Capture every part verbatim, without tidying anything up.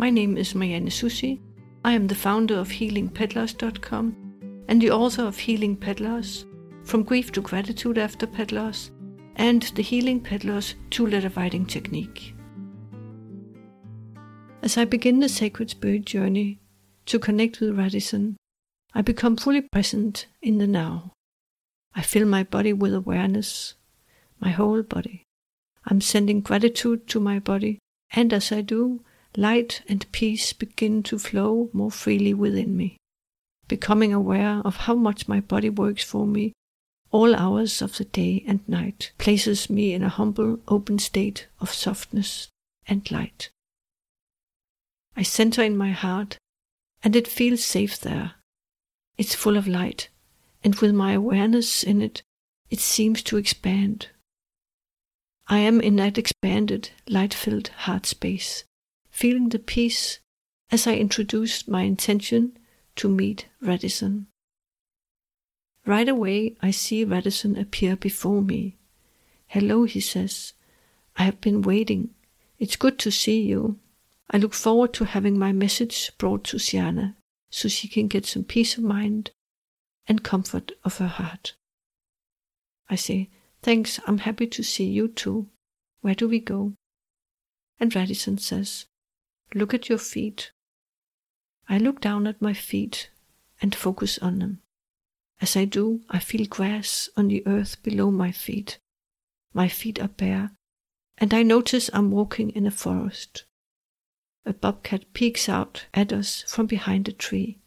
My name is Mayenne Susi. I am the founder of healing pet loss dot com and the author of Healing PetLoss, From Grief to Gratitude After PetLoss, and The Healing PetLoss Two-Letter Writing Technique. As I begin the sacred spirit journey to connect with Radisson, I become fully present in the now. I fill my body with awareness, my whole body. I'm sending gratitude to my body, and as I do, light and peace begin to flow more freely within me. Becoming aware of how much my body works for me, all hours of the day and night, places me in a humble, open state of softness and light. I center in my heart, and it feels safe there. It's full of light, and with my awareness in it, it seems to expand. I am in that expanded, light-filled heart space, feeling the peace as I introduce my intention to meet Radisson. Right away, I see Radisson appear before me. "Hello," he says. "I have been waiting. It's good to see you. I look forward to having my message brought to Sienna so she can get some peace of mind and comfort of her heart." I say, "Thanks, I'm happy to see you too. Where do we go?" And Radisson says, "Look at your feet." I look down at my feet and focus on them. As I do, I feel grass on the earth below my feet. My feet are bare, and I notice I'm walking in a forest. A bobcat peeks out at us from behind a tree.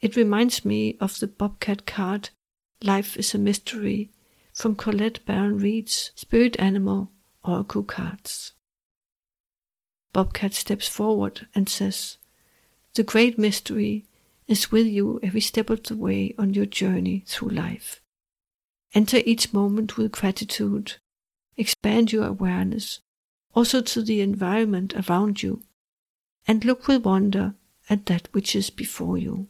It reminds me of the bobcat card, "Life is a Mystery," from Colette Baron Reid's Spirit Animal or Oracle Cards. Bobcat steps forward and says, "The great mystery is with you every step of the way on your journey through life. Enter each moment with gratitude. Expand your awareness, also to the environment around you, and look with wonder at that which is before you.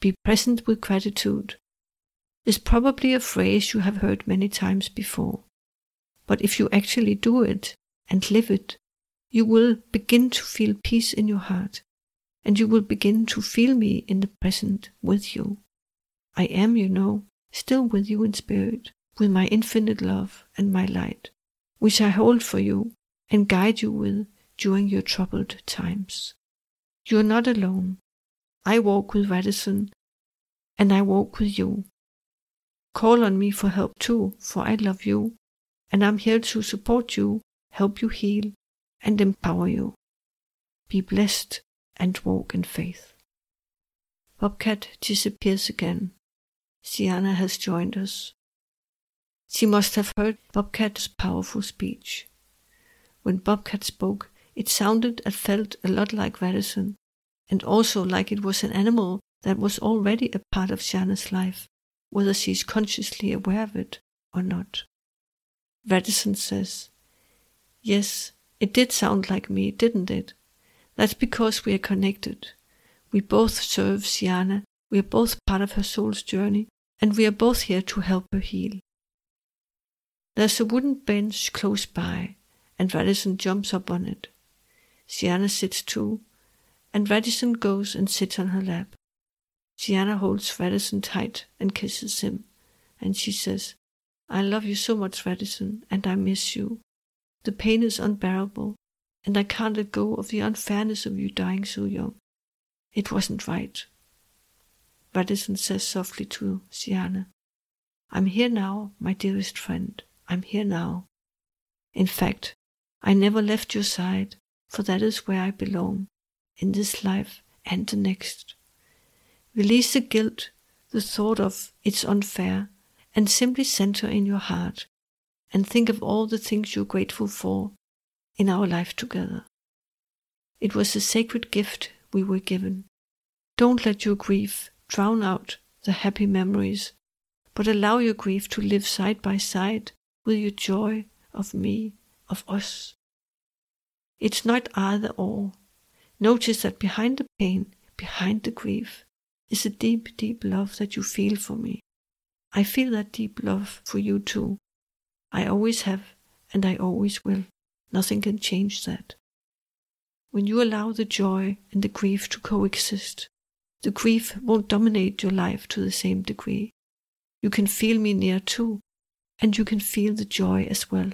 Be present with gratitude" is probably a phrase you have heard many times before. But if you actually do it and live it, you will begin to feel peace in your heart, and you will begin to feel me in the present with you. I am, you know, still with you in spirit, with my infinite love and my light, which I hold for you and guide you with during your troubled times. You are not alone. I walk with Radisson, and I walk with you. Call on me for help too, for I love you, and I'm here to support you, help you heal, and empower you. Be blessed and walk in faith." Bobcat disappears again. Sienna has joined us. She must have heard Bobcat's powerful speech. When Bobcat spoke, it sounded and felt a lot like Radisson, and also like it was an animal that was already a part of Sienna's life, whether she is consciously aware of it or not. Radisson says, "Yes, it did sound like me, didn't it? That's because we are connected. We both serve Sienna, we are both part of her soul's journey, and we are both here to help her heal." There's a wooden bench close by, and Radisson jumps up on it. Sienna sits too, and Radisson goes and sits on her lap. Sienna holds Radisson tight and kisses him, and she says, "I love you so much, Radisson, and I miss you. The pain is unbearable, and I can't let go of the unfairness of you dying so young. It wasn't right." Radisson says softly to Sienna, "I'm here now, my dearest friend. I'm here now. In fact, I never left your side, for that is where I belong, in this life and the next. Release the guilt, the thought of it's unfair, and simply center in your heart, and think of all the things you're grateful for in our life together. It was a sacred gift we were given. Don't let your grief drown out the happy memories, but allow your grief to live side by side with your joy of me, of us. It's not either or. Notice that behind the pain, behind the grief, is a deep, deep love that you feel for me. I feel that deep love for you too. I always have, and I always will. Nothing can change that. when you allow the joy and the grief to coexist. The grief won't dominate your life to the same degree. You can feel me near too, and you can feel the joy as well.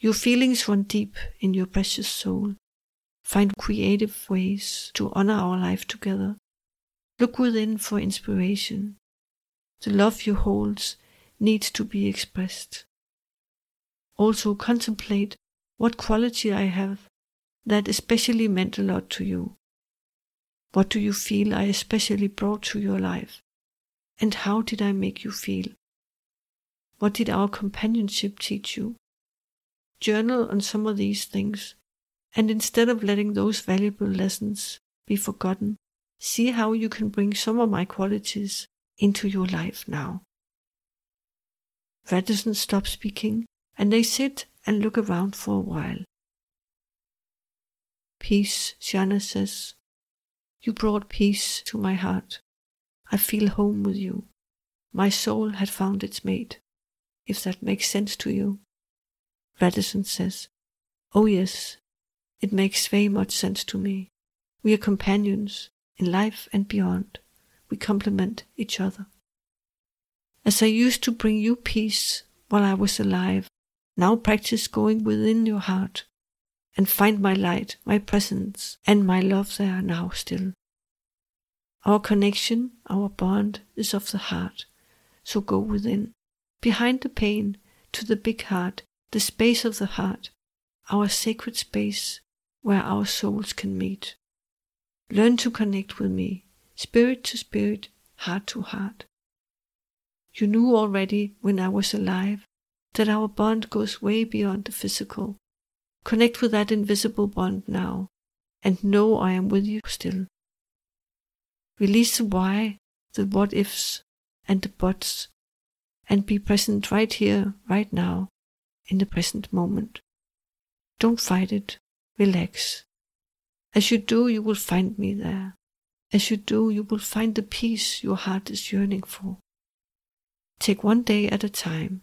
Your feelings run deep in your precious soul. Find creative ways to honor our life together. Look within for inspiration. The love you hold needs to be expressed. Also contemplate what quality I have that especially meant a lot to you. What do you feel I especially brought to your life? And how did I make you feel? What did our companionship teach you? Journal on some of these things, and instead of letting those valuable lessons be forgotten, see how you can bring some of my qualities into your life now. Radisson stopped speaking, and they sit and look around for a while. Peace, Sienna says. You brought peace to my heart. I feel home with you. My soul had found its mate, if that makes sense to you. Radisson says, Oh yes, it makes very much sense to me. We are companions in life and beyond. We complement each other. As I used to bring you peace while I was alive, now practice going within your heart and find my light, my presence, and my love there now still. Our connection, our bond, is of the heart, so go within, behind the pain, to the big heart, the space of the heart, our sacred space where our souls can meet. Learn to connect with me, spirit to spirit, heart to heart. You knew already when I was alive that our bond goes way beyond the physical. Connect with that invisible bond now, and know I am with you still. Release the why, the what-ifs, and the buts, and be present right here, right now, in the present moment. Don't fight it. Relax. As you do, you will find me there. As you do, you will find the peace your heart is yearning for. Take one day at a time.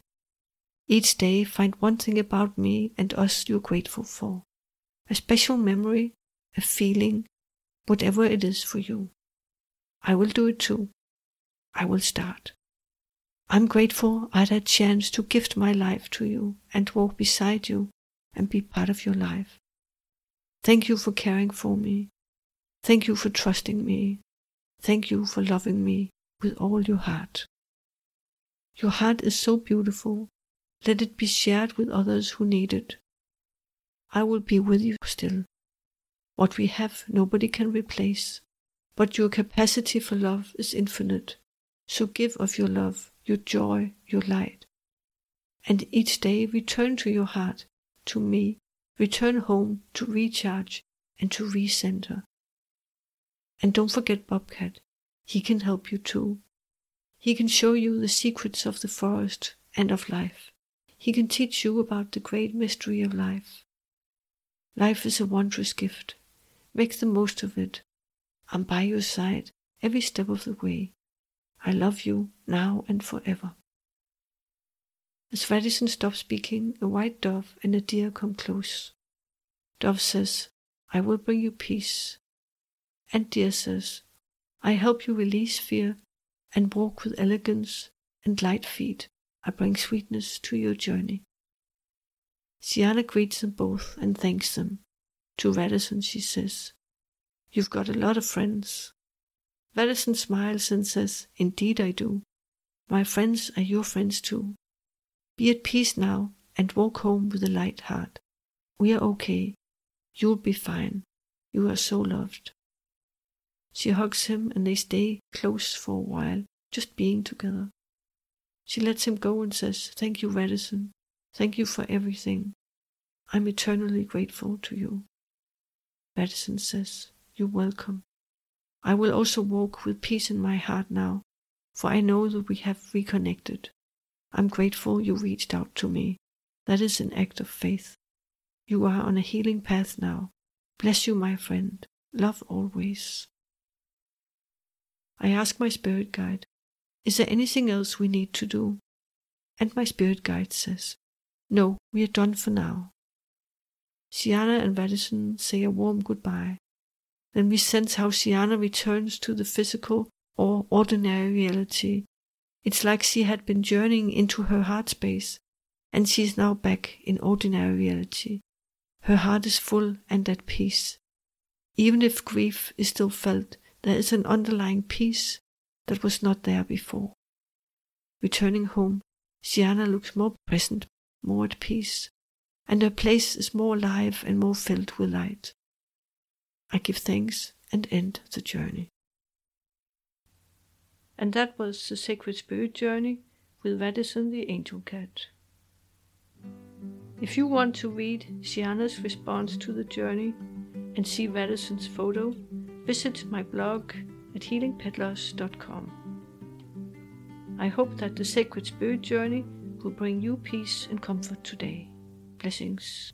Each day, find one thing about me and us you're grateful for. A special memory, a feeling, whatever it is for you. I will do it too. I will start. I'm grateful I had a chance to gift my life to you and walk beside you and be part of your life. Thank you for caring for me. Thank you for trusting me. Thank you for loving me with all your heart. Your heart is so beautiful. Let it be shared with others who need it. I will be with you still. What we have, nobody can replace. But your capacity for love is infinite. So give of your love, your joy, your light. And each day return to your heart, to me. Return home to recharge and to recenter. And don't forget Bobcat. He can help you too. He can show you the secrets of the forest and of life. He can teach you about the great mystery of life. Life is a wondrous gift. Make the most of it. I'm by your side every step of the way. I love you now and forever. As Radisson stops speaking, a white dove and a deer come close. Dove says, I will bring you peace. And deer says, I help you release fear and walk with elegance and light feet. I bring sweetness to your journey. Sienna greets them both and thanks them. To Radisson she says, You've got a lot of friends. Radisson smiles and says, Indeed I do. My friends are your friends too. Be at peace now and walk home with a light heart. We are okay. You'll be fine. You are so loved. She hugs him and they stay close for a while, just being together. She lets him go and says, Thank you, Radisson. Thank you for everything. I'm eternally grateful to you. Radisson says, You're welcome. I will also walk with peace in my heart now, for I know that we have reconnected. I'm grateful you reached out to me. That is an act of faith. You are on a healing path now. Bless you, my friend. Love always. I ask my spirit guide, Is there anything else we need to do? And my spirit guide says, No, we are done for now. Sienna and Radisson say a warm goodbye. Then we sense how Sienna returns to the physical or ordinary reality. It's like she had been journeying into her heart space, and she is now back in ordinary reality. Her heart is full and at peace. Even if grief is still felt, there is an underlying peace that was not there before. Returning home, Sienna looks more present, more at peace, and her place is more alive and more filled with light. I give thanks and end the journey. And that was the Sacred Spirit Journey with Radisson the Angel Cat. If you want to read Sienna's response to the journey and see Radisson's photo, visit my blog at healing pet loss dot com. I hope that the Sacred Spirit Journey will bring you peace and comfort today. Blessings.